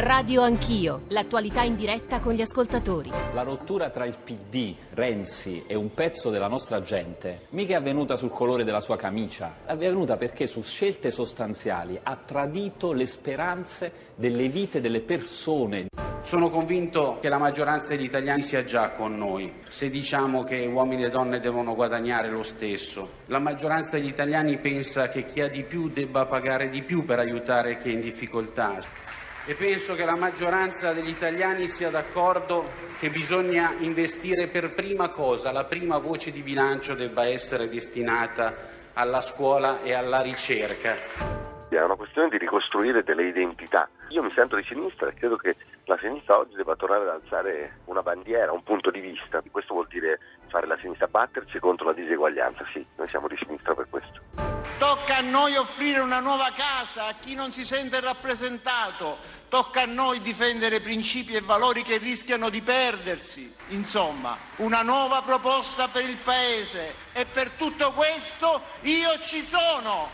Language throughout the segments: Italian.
Radio Anch'io, l'attualità in diretta con gli ascoltatori. La rottura tra il PD, Renzi e un pezzo della nostra gente mica è avvenuta sul colore della sua camicia, è avvenuta perché su scelte sostanziali ha tradito le speranze delle vite delle persone. Sono convinto che la maggioranza degli italiani sia già con noi, se diciamo che uomini e donne devono guadagnare lo stesso. La maggioranza degli italiani pensa che chi ha di più debba pagare di più per aiutare chi è in difficoltà. E penso che la maggioranza degli italiani sia d'accordo che bisogna investire per prima cosa, la prima voce di bilancio debba essere destinata alla scuola e alla ricerca. È una questione di ricostruire delle identità. Io mi sento di sinistra e credo che la sinistra oggi debba tornare ad alzare una bandiera, un punto di vista. Questo vuol dire fare la sinistra, batterci contro la diseguaglianza. Sì, noi siamo di sinistra per questo. Tocca a noi offrire una nuova casa a chi non si sente rappresentato. Tocca a noi difendere principi e valori che rischiano di perdersi. Insomma, una nuova proposta per il Paese. E per tutto questo io ci sono!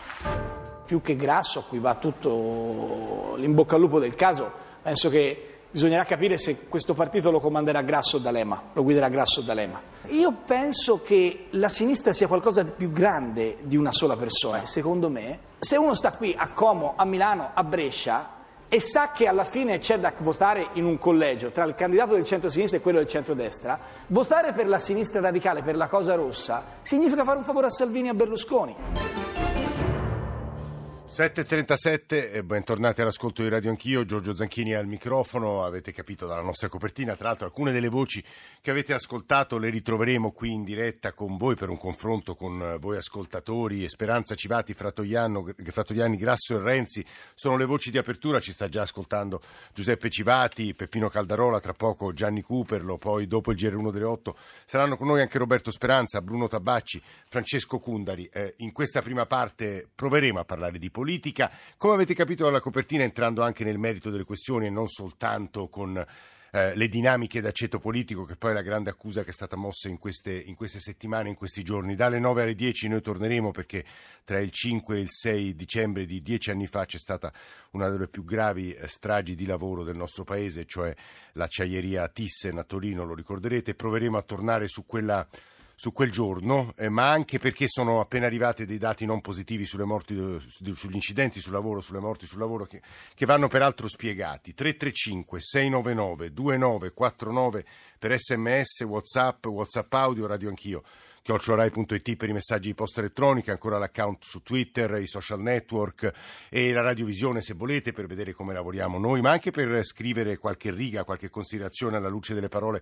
Più che Grasso, a cui va tutto l'imbocca al lupo del caso, penso che bisognerà capire se questo partito lo comanderà Grasso o D'Alema, lo guiderà Grasso o D'Alema. Io penso che la sinistra sia qualcosa di più grande di una sola persona, secondo me. Se uno sta qui a Como, a Milano, a Brescia e sa che alla fine c'è da votare in un collegio tra il candidato del centro-sinistra e quello del centrodestra, votare per la sinistra radicale, per la cosa rossa, significa fare un favore a Salvini e a Berlusconi. 7.37, bentornati all'ascolto di Radio Anch'io, Giorgio Zanchini al microfono, avete capito dalla nostra copertina, tra l'altro alcune delle voci che avete ascoltato le ritroveremo qui in diretta con voi per un confronto con voi ascoltatori. Speranza, Civati, Fratoianni, Grasso e Renzi sono le voci di apertura, ci sta già ascoltando Giuseppe Civati, Peppino Caldarola, tra poco Gianni Cuperlo, poi dopo il GR1 delle 8 saranno con noi anche Roberto Speranza, Bruno Tabacci, Francesco Cundari. In questa prima parte proveremo a parlare di politica, come avete capito dalla copertina, entrando anche nel merito delle questioni e non soltanto con le dinamiche d'aceto politico, che poi è la grande accusa che è stata mossa in queste settimane, in questi giorni. Dalle 9 alle 10 noi torneremo, perché tra il 5 e il 6 dicembre di 10 anni fa c'è stata una delle più gravi stragi di lavoro del nostro paese, cioè l'acciaieria Thyssen a Torino, lo ricorderete. Proveremo a tornare su quel giorno, ma anche perché sono appena arrivati dei dati non positivi sulle morti, sugli incidenti sul lavoro, sulle morti sul lavoro, che vanno peraltro spiegati. 335-699-2949 per sms, whatsapp audio, radio anch'io @rai.it per i messaggi di posta elettronica, ancora l'account su Twitter, i social network e la radiovisione se volete, per vedere come lavoriamo noi, ma anche per scrivere qualche riga, qualche considerazione alla luce delle parole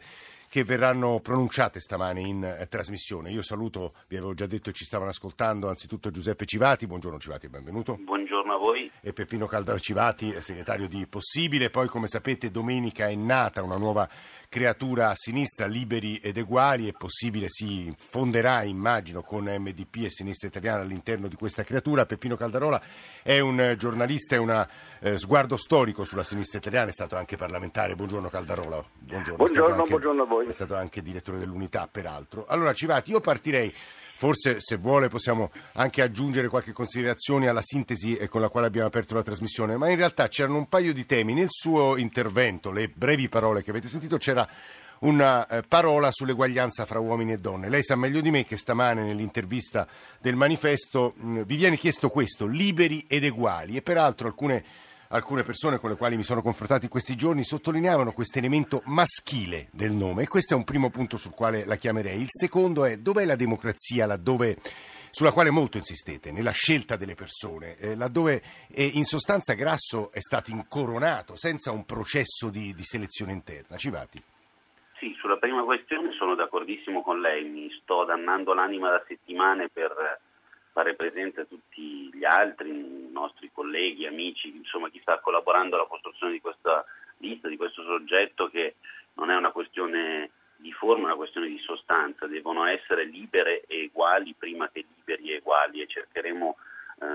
che verranno pronunciate stamane in trasmissione. Io saluto, vi avevo già detto ci stavano ascoltando, anzitutto Giuseppe Civati. Buongiorno Civati, benvenuto. Buongiorno a voi. E Peppino Caldarola Civati, segretario di Possibile. Poi, come sapete, domenica è nata una nuova creatura a sinistra, Liberi ed Eguali, e Possibile si fonderà, immagino, con MDP e Sinistra Italiana all'interno di questa creatura. Peppino Caldarola è un giornalista e un sguardo storico sulla sinistra italiana, è stato anche parlamentare. Buongiorno Caldarola. Buongiorno a voi. È stato anche direttore dell'Unità, peraltro. Allora Civati, io partirei, forse se vuole possiamo anche aggiungere qualche considerazione alla sintesi con la quale abbiamo aperto la trasmissione, ma in realtà c'erano un paio di temi. Nel suo intervento, le brevi parole che avete sentito, c'era una parola sull'eguaglianza fra uomini e donne. Lei sa meglio di me che stamane nell'intervista del Manifesto vi viene chiesto questo, liberi ed eguali, e peraltro alcune persone con le quali mi sono confrontato in questi giorni sottolineavano questo elemento maschile del nome, e questo è un primo punto sul quale la chiamerei. Il secondo è: dov'è la democrazia laddove, sulla quale molto insistete, nella scelta delle persone, laddove in sostanza Grasso è stato incoronato senza un processo di selezione interna? Civati? Sì, sulla prima questione sono d'accordissimo con lei, mi sto dannando l'anima da settimane per fare presente a tutti gli altri, i nostri colleghi, amici, insomma chi sta collaborando alla costruzione di questa lista, di questo soggetto, che non è una questione di forma, è una questione di sostanza. Devono essere libere e uguali prima che liberi e uguali, e cercheremo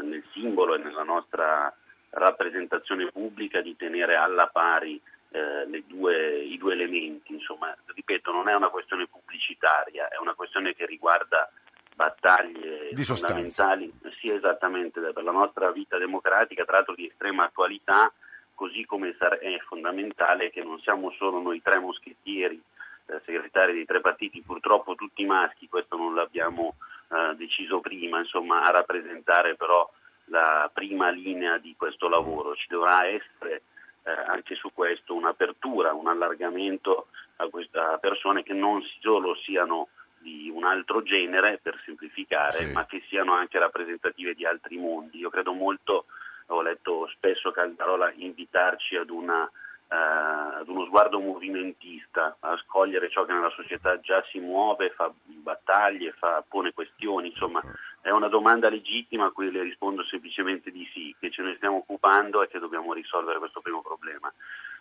nel simbolo e nella nostra rappresentazione pubblica di tenere alla pari i due elementi. Insomma, ripeto, non è una questione pubblicitaria, è una questione che riguarda battaglie di fondamentali, sì, esattamente, per la nostra vita democratica, tra l'altro di estrema attualità, così come è fondamentale che non siamo solo noi tre moschettieri, segretari dei tre partiti, purtroppo tutti maschi, questo non l'abbiamo deciso prima, insomma, a rappresentare però la prima linea di questo lavoro. Ci dovrà essere anche su questo un'apertura, un allargamento a persone che non solo siano di un altro genere, per semplificare, sì, ma che siano anche rappresentative di altri mondi. Io credo molto, ho letto spesso Caldarola invitarci ad uno sguardo movimentista, a scogliere ciò che nella società già si muove, fa battaglie, pone questioni, insomma è una domanda legittima a cui le rispondo semplicemente di sì, che ce ne stiamo occupando e che dobbiamo risolvere questo primo problema.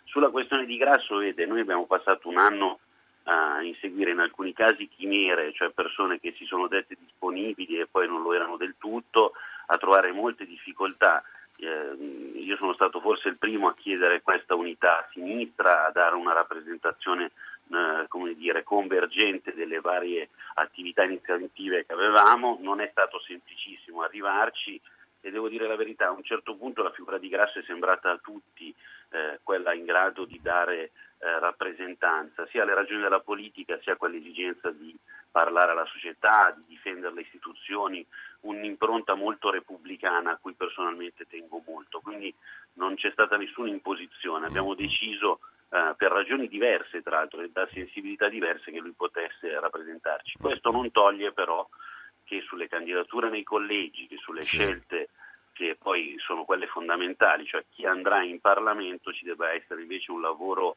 Sulla questione di Grasso, vede, noi abbiamo passato un anno a inseguire in alcuni casi chimere, cioè persone che si sono dette disponibili e poi non lo erano del tutto, a trovare molte difficoltà. Io sono stato forse il primo a chiedere questa unità a sinistra, a dare una rappresentazione convergente delle varie attività iniziative che avevamo. Non è stato semplicissimo arrivarci e devo dire la verità, a un certo punto la figura di Grasso è sembrata a tutti quella in grado di dare rappresentanza sia alle ragioni della politica sia a quell'esigenza di parlare alla società, di difendere le istituzioni, un'impronta molto repubblicana a cui personalmente tengo molto, quindi non c'è stata nessuna imposizione, abbiamo deciso per ragioni diverse tra l'altro e da sensibilità diverse che lui potesse rappresentarci. Questo non toglie però che sulle candidature nei collegi, che sulle scelte che poi sono quelle fondamentali, cioè chi andrà in Parlamento, ci debba essere invece un lavoro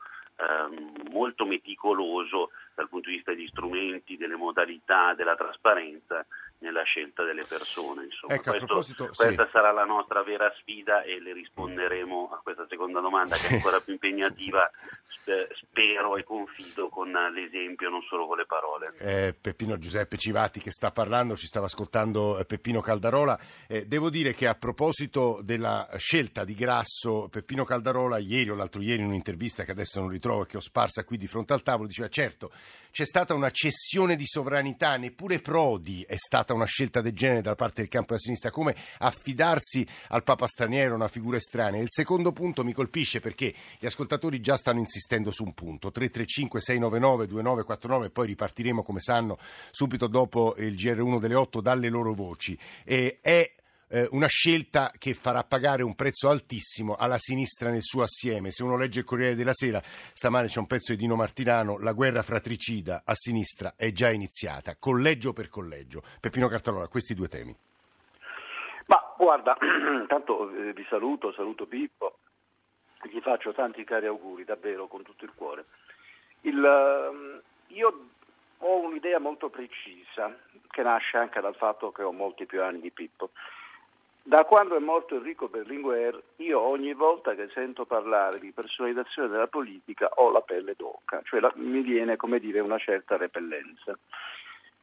molto meticoloso dal punto di vista degli strumenti, delle modalità, della trasparenza nella scelta delle persone. Insomma, questa sarà la nostra vera sfida e le risponderemo a questa seconda domanda che è ancora più impegnativa, spero e confido, con l'esempio, non solo con le parole. Giuseppe Civati che sta parlando, ci stava ascoltando Peppino Caldarola. Devo dire che a proposito della scelta di Grasso, Peppino Caldarola ieri o l'altro ieri in un'intervista che adesso non ritrovo e che ho sparsa qui di fronte al tavolo, diceva certo c'è stata una cessione di sovranità, neppure Prodi è stato una scelta del genere da parte del campo della sinistra, come affidarsi al papa straniero, una figura estranea. Il secondo punto mi colpisce perché gli ascoltatori già stanno insistendo su un punto, 335 699 2949, poi ripartiremo come sanno subito dopo il GR1 delle 8 dalle loro voci, è una scelta che farà pagare un prezzo altissimo alla sinistra nel suo assieme. Se uno legge il Corriere della Sera, stamane c'è un pezzo di Dino Martirano, la guerra fratricida a sinistra è già iniziata, collegio per collegio. Peppino Caldarola, questi due temi. Ma guarda, intanto vi saluto Pippo, gli faccio tanti cari auguri, davvero, con tutto il cuore. Io ho un'idea molto precisa, che nasce anche dal fatto che ho molti più anni di Pippo. Da quando è morto Enrico Berlinguer, io ogni volta che sento parlare di personalizzazione della politica ho la pelle d'oca, cioè mi viene, come dire, una certa repellenza,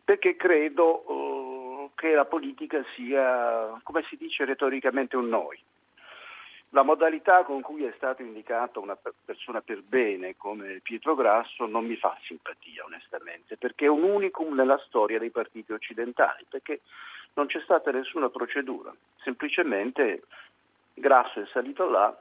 perché credo che la politica sia, come si dice retoricamente, un noi. La modalità con cui è stato indicato una persona per bene come Pietro Grasso non mi fa simpatia, onestamente, perché è un unicum nella storia dei partiti occidentali, perché non c'è stata nessuna procedura, semplicemente Grasso è salito là,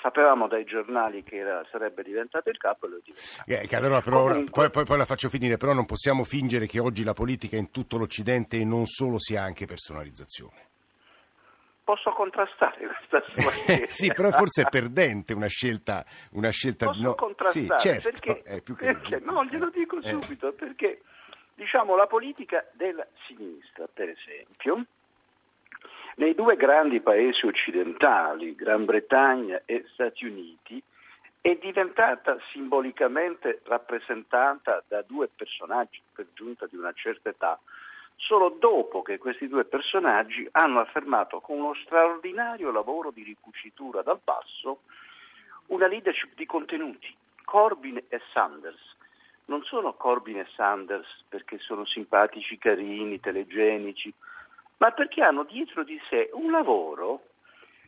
sapevamo dai giornali che sarebbe diventato il capo e lo è diventato. Caldarola, però comunque, poi la faccio finire, però non possiamo fingere che oggi la politica in tutto l'Occidente e non solo sia anche personalizzazione. Posso contrastare questa sua scelta? Sì, però forse è perdente una scelta di no. Posso contrastare, sì, certo, perché, è più che perché no, glielo dico subito, perché diciamo la politica della sinistra, per esempio, nei due grandi paesi occidentali, Gran Bretagna e Stati Uniti, è diventata simbolicamente rappresentata da due personaggi, per giunta di una certa età, solo dopo che questi due personaggi hanno affermato con uno straordinario lavoro di ricucitura dal basso una leadership di contenuti. Corbyn e Sanders non sono Corbyn e Sanders perché sono simpatici, carini, telegenici, ma perché hanno dietro di sé un lavoro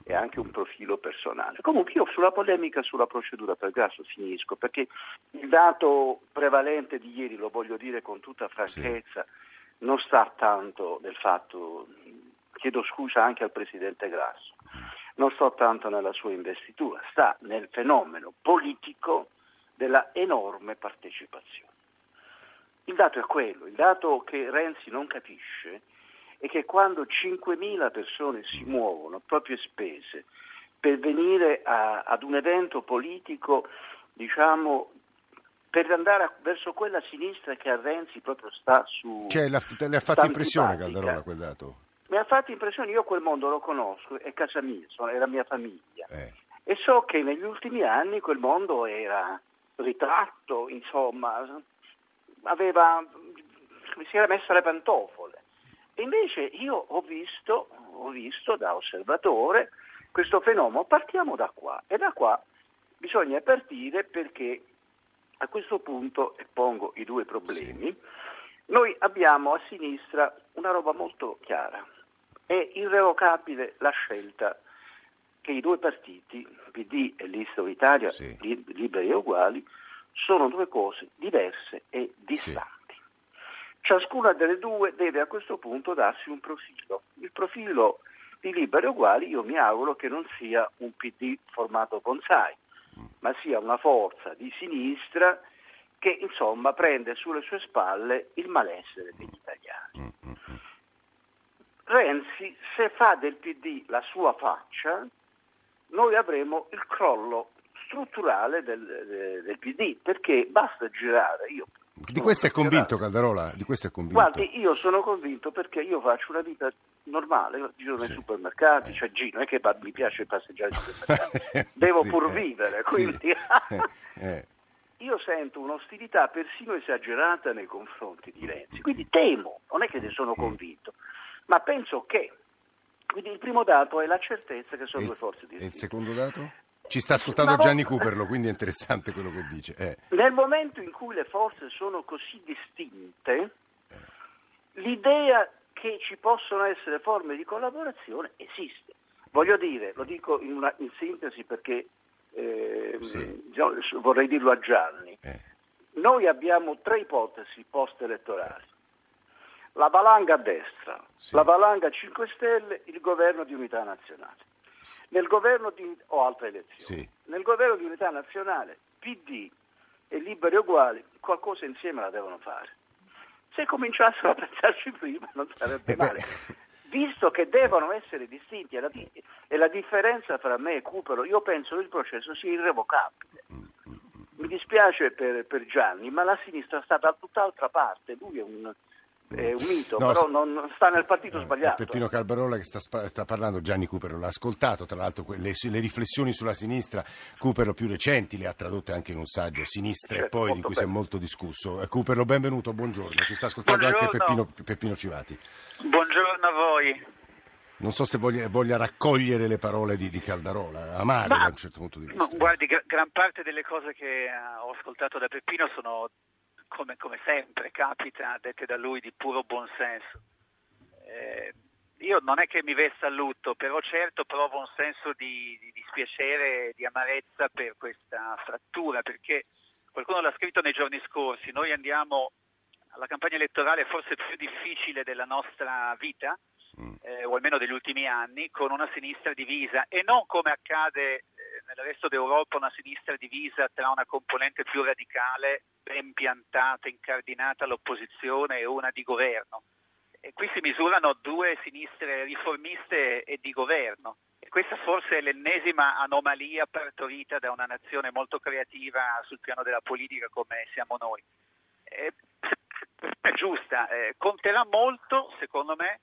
e anche un profilo personale. Comunque io sulla polemica, sulla procedura per Grasso finisco, perché il dato prevalente di ieri, lo voglio dire con tutta franchezza, non sta tanto del fatto, chiedo scusa anche al presidente Grasso, non sto tanto nella sua investitura, sta nel fenomeno politico della enorme partecipazione. Il dato è quello, il dato che Renzi non capisce è che quando 5.000 persone si muovono a proprie spese per venire ad un evento politico, diciamo, per andare verso quella sinistra che a Renzi proprio sta su... Cioè, le ha fatto impressione Caldarola quel dato? Mi ha fatto impressione, io quel mondo lo conosco, è casa mia, è la mia famiglia. E so che negli ultimi anni quel mondo era ritratto, insomma, si era messa le pantofole. E invece io ho visto da osservatore questo fenomeno. Partiamo da qua, e da qua bisogna partire, perché a questo punto, e pongo i due problemi, noi abbiamo a sinistra una roba molto chiara. È irrevocabile la scelta che i due partiti, PD e Lista d'Italia, liberi e uguali, sono due cose diverse e distanti. Ciascuna delle due deve a questo punto darsi un profilo. Il profilo di liberi e uguali io mi auguro che non sia un PD formato bonsai, ma sia una forza di sinistra che, insomma, prende sulle sue spalle il malessere degli italiani. Renzi, se fa del PD la sua faccia, noi avremo il crollo strutturale del PD, perché basta girare. Io di questo è convinto, Caldarola? Di questo è convinto? Guardi, io sono convinto perché io faccio una vita normale, giro nei supermercati, cioè giro, non è che mi piace passeggiare nei supermercati, devo pur vivere, quindi io sento un'ostilità persino esagerata nei confronti di Renzi, quindi temo, non è che ne sono convinto, ma penso che, quindi il primo dato è la certezza che sono due forze di... E il secondo dato? Ci sta ascoltando Gianni Cuperlo, quindi è interessante quello che dice. Nel momento in cui le forze sono così distinte, l'idea che ci possono essere forme di collaborazione esiste. Voglio dire, lo dico in sintesi perché vorrei dirlo a Gianni. Noi abbiamo tre ipotesi post-elettorali. La valanga a destra, la valanga a 5 Stelle, il governo di unità nazionale. Nel governo di o altre elezioni. Nel governo di unità nazionale, PD e liberi e uguali qualcosa insieme la devono fare. Se cominciassero a pensarci prima non sarebbe male, visto che devono essere distinti, e la differenza tra me e Cuperlo, io penso che il processo sia irrevocabile. Mi dispiace per Gianni, ma la sinistra sta da tutt'altra parte, lui è un mito, no, però non sta nel partito sbagliato. Peppino Caldarola che sta parlando, Gianni Cuperlo l'ha ascoltato, tra l'altro le riflessioni sulla sinistra Cuperlo più recenti le ha tradotte anche in un saggio, Sinistra e poi, di cui si è molto discusso. Cuperlo, benvenuto, buongiorno, ci sta ascoltando anche Peppino Civati. Buongiorno a voi. Non so se voglia raccogliere le parole di Caldarola, amare da un certo punto di vista. Guardi, gran parte delle cose che ho ascoltato da Peppino sono... Come sempre capita, dette da lui, di puro buonsenso. Io non è che mi vesta a lutto, però certo provo un senso di dispiacere, di amarezza per questa frattura, perché qualcuno l'ha scritto nei giorni scorsi, noi andiamo alla campagna elettorale forse più difficile della nostra vita, o almeno degli ultimi anni, con una sinistra divisa, e non come accade nel resto d'Europa, una sinistra divisa tra una componente più radicale, ben piantata, incardinata all'opposizione, e una di governo. E qui si misurano due sinistre riformiste e di governo, e questa forse è l'ennesima anomalia partorita da una nazione molto creativa sul piano della politica come siamo noi. È giusta, conterà molto, secondo me,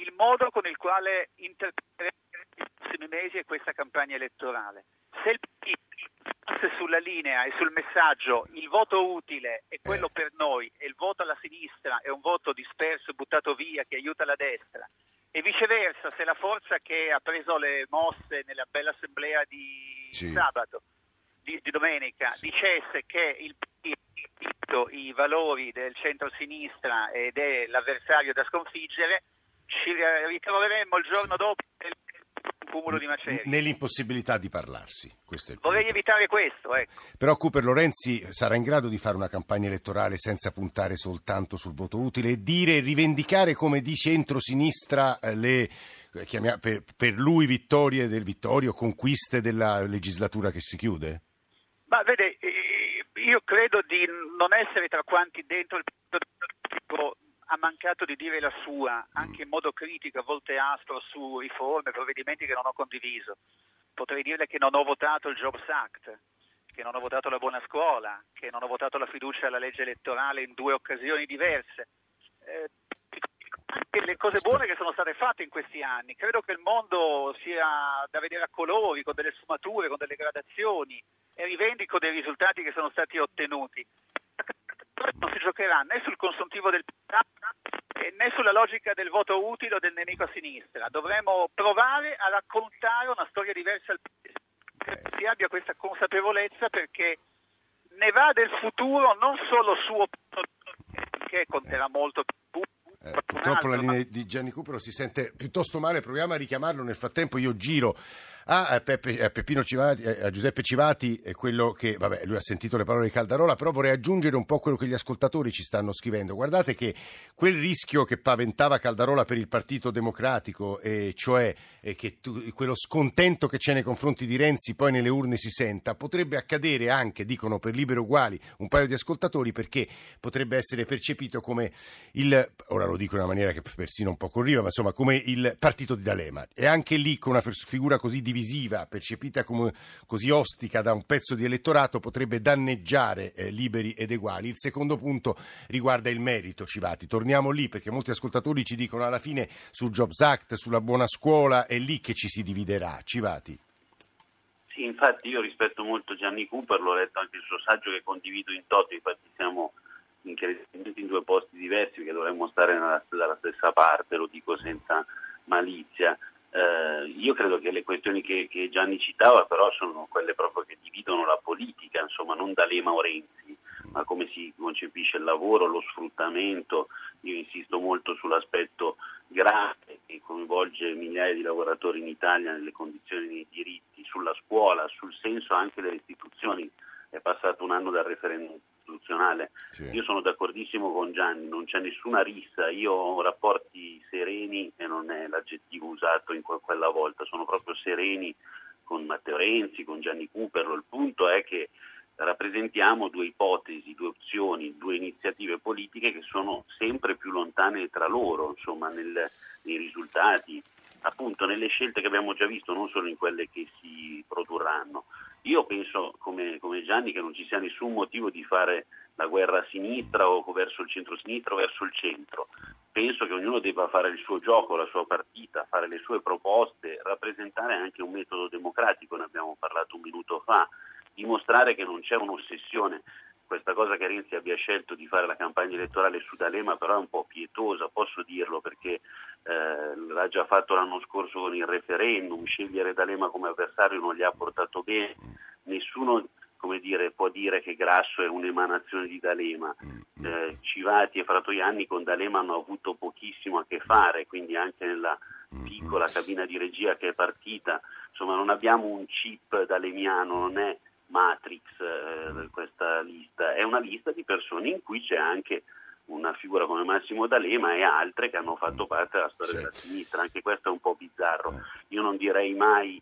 il modo con il quale interpreteremo i prossimi mesi e questa campagna elettorale. Se il PD passe sulla linea e sul messaggio il voto utile è quello per noi e il voto alla sinistra è un voto disperso e buttato via che aiuta la destra, e viceversa, se la forza che ha preso le mosse nella bella assemblea di sabato, di domenica, dicesse che il PD i valori del centro-sinistra ed è l'avversario da sconfiggere, ci ritroveremo il giorno dopo un cumulo di macerie. Nell'impossibilità di parlarsi. Questo è il punto. Vorrei evitare questo. Però Cuperlo, Renzi sarà in grado di fare una campagna elettorale senza puntare soltanto sul voto utile e rivendicare, come di centrosinistra, le per lui vittorie del Vittorio, conquiste della legislatura che si chiude? Ma vede, io credo di non essere tra quanti dentro il partito ha mancato di dire la sua, anche in modo critico, a volte aspro, su riforme, provvedimenti che non ho condiviso. Potrei dirle che non ho votato il Jobs Act, che non ho votato la buona scuola, che non ho votato la fiducia alla legge elettorale in due occasioni diverse. Le cose buone che sono state fatte in questi anni, credo che il mondo sia da vedere a colori, con delle sfumature, con delle gradazioni, e rivendico dei risultati che sono stati ottenuti. Non si giocherà né sul consuntivo del PD né sulla logica del voto utile o del nemico a sinistra. Dovremo provare a raccontare una storia diversa al PD, che si abbia questa consapevolezza, perché ne va del futuro non solo suo, che conterà molto più. Purtroppo la linea di Gianni Cuperlo si sente piuttosto male, proviamo a richiamarlo. Nel frattempo io giro a Giuseppe Civati, quello che, vabbè, lui ha sentito le parole di Caldarola, però vorrei aggiungere un po' quello che gli ascoltatori ci stanno scrivendo. Guardate che quel rischio che paventava Caldarola per il Partito Democratico, cioè che quello scontento che c'è nei confronti di Renzi poi nelle urne si senta, potrebbe accadere anche, dicono per Liberi Uguali un paio di ascoltatori, perché potrebbe essere percepito come il, ora lo dico in una maniera che persino un po' corriva, ma insomma come il partito di D'Alema, e anche lì con una figura così divisiva, percepita come così ostica da un pezzo di elettorato, potrebbe danneggiare Liberi ed Eguali. Il secondo punto riguarda il merito, Civati, torniamo lì, perché molti ascoltatori ci dicono alla fine sul Jobs Act, sulla buona scuola è lì che ci si dividerà. Civati. Sì, infatti io rispetto molto Gianni Cuperlo, ho letto anche il suo saggio che condivido in toto, infatti siamo in due posti diversi perché dovremmo stare dalla stessa parte, lo dico senza malizia. Io credo che le questioni che Gianni citava però sono quelle proprio che dividono la politica, insomma, non D'Alema o Renzi, ma come si concepisce il lavoro, lo sfruttamento. Io insisto molto sull'aspetto grave che coinvolge migliaia di lavoratori in Italia nelle condizioni dei diritti, sulla scuola, sul senso anche delle istituzioni. È passato un anno dal referendum istituzionale, sì. Io sono d'accordissimo con Gianni, non c'è nessuna rissa, io ho rapporti sereni, e non è l'aggettivo usato in quella volta, sono proprio sereni con Matteo Renzi, con Gianni Cuperlo. Il punto è che rappresentiamo due ipotesi, due opzioni, due iniziative politiche che sono sempre più lontane tra loro, insomma, nei risultati, appunto nelle scelte che abbiamo già visto, non solo in quelle che si produrranno. Io penso, come Gianni, che non ci sia nessun motivo di fare la guerra a sinistra o verso il centro-sinistra o verso il centro. Penso che ognuno debba fare il suo gioco, la sua partita, fare le sue proposte, rappresentare anche un metodo democratico, ne abbiamo parlato un minuto fa, dimostrare che non c'è un'ossessione. Questa cosa che Renzi abbia scelto di fare la campagna elettorale su D'Alema però è un po' pietosa, posso dirlo, perché l'ha già fatto l'anno scorso con il referendum, scegliere D'Alema come avversario non gli ha portato bene, nessuno, come dire, può dire che Grasso è un'emanazione di D'Alema, Civati e Fratoianni con D'Alema hanno avuto pochissimo a che fare, quindi anche nella piccola cabina di regia che è partita, insomma, non abbiamo un chip dalemiano, non è Matrix questa lista, è una lista di persone in cui c'è anche una figura come Massimo D'Alema e altre che hanno fatto parte della storia della sinistra. Anche questo è un po' bizzarro, io non direi mai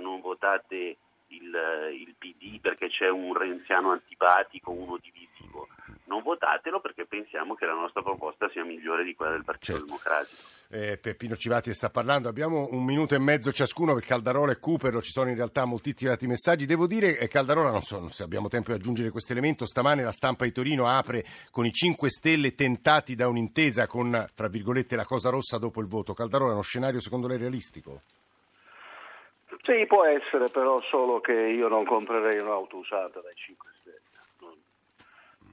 non votate il PD perché c'è un renziano antipatico, uno divisivo, non votatelo perché pensiamo che la nostra proposta sia migliore di quella del Partito Democratico. Peppino Civati sta parlando, abbiamo un minuto e mezzo ciascuno per Caldarola e Cuperlo, ci sono in realtà moltissimi messaggi. Devo dire, Caldarola, non so se abbiamo tempo di aggiungere questo elemento, stamane la Stampa di Torino apre con i 5 Stelle tentati da un'intesa con, tra virgolette, la cosa rossa dopo il voto. Caldarola, uno scenario secondo lei realistico? Sì, può essere, però solo che io non comprerei un'auto usata dai 5 Stelle,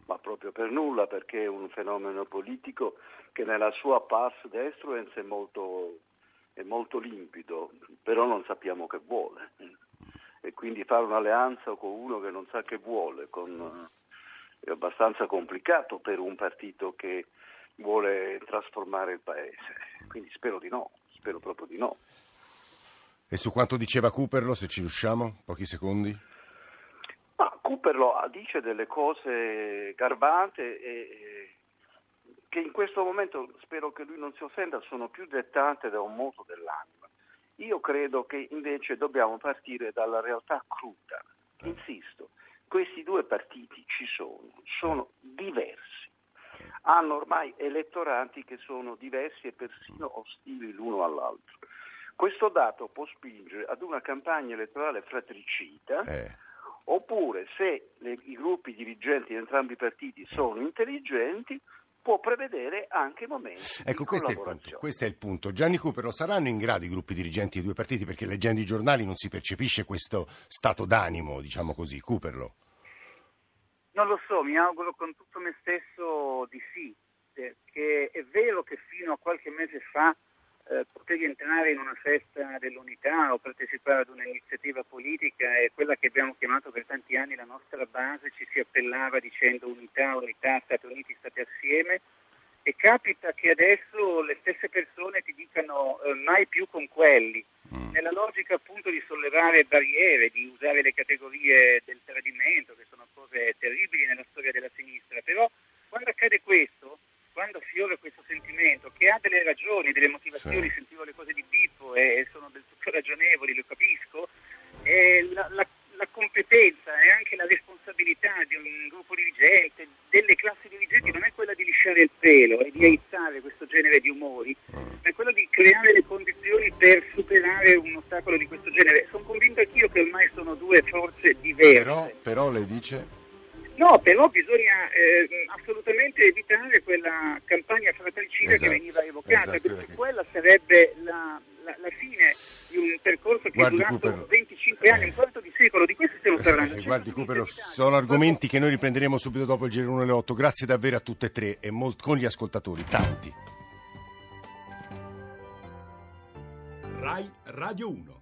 ma proprio per nulla, perché è un fenomeno politico che nella sua pass destruens è molto limpido, però non sappiamo che vuole, e quindi fare un'alleanza con uno che non sa che vuole è abbastanza complicato per un partito che vuole trasformare il paese, quindi spero di no, spero proprio di no. E su quanto diceva Cuperlo, se ci riusciamo, pochi secondi? Ma Cuperlo dice delle cose garbate e che in questo momento, spero che lui non si offenda, sono più dettate da un moto dell'anima. Io credo che invece dobbiamo partire dalla realtà cruda. Insisto, questi due partiti ci sono diversi, hanno ormai elettorati che sono diversi e persino ostili l'uno all'altro. Questo dato può spingere ad una campagna elettorale fratricida, oppure, se i gruppi dirigenti di entrambi i partiti sono intelligenti, può prevedere anche momenti di collaborazione. Questo è il punto. Gianni Cuperlo, saranno in grado i gruppi dirigenti dei due partiti? Perché leggendo i giornali non si percepisce questo stato d'animo, diciamo così. Cuperlo? Non lo so, mi auguro con tutto me stesso di sì, perché è vero che fino a qualche mese fa potevi entrare in una festa dell'unità o partecipare ad un'iniziativa politica, e quella che abbiamo chiamato per tanti anni la nostra base ci si appellava dicendo unità, unità, Stati Uniti, state assieme, e capita che adesso le stesse persone ti dicano mai più con quelli, nella logica appunto di sollevare barriere, di usare le categorie del tradimento, che sono cose terribili nella storia della sinistra. Però quando accade questo, quando affiora questo sentimento, che ha delle ragioni, delle motivazioni, sì. Sentivo le cose di Pippo e sono del tutto ragionevoli, lo capisco, la competenza e anche la responsabilità di un gruppo dirigente, delle classi dirigenti, non è quella di lisciare il pelo e di aizzare questo genere di umori, ma è quella di creare le condizioni per superare un ostacolo di questo genere. Sono convinto anch'io che ormai sono due forze diverse. Però lei dice... No, però bisogna assolutamente evitare quella campagna fratricida, esatto, che veniva evocata, esatto, perché quella sarebbe la fine di un percorso che è durato Cuperlo, 25 anni, un quarto di secolo. Di questo stiamo parlando. Guardi Cuperlo, sono argomenti che noi riprenderemo subito dopo il girone alle 8. Grazie davvero a tutte e tre e con gli ascoltatori, tanti. Rai Radio 1.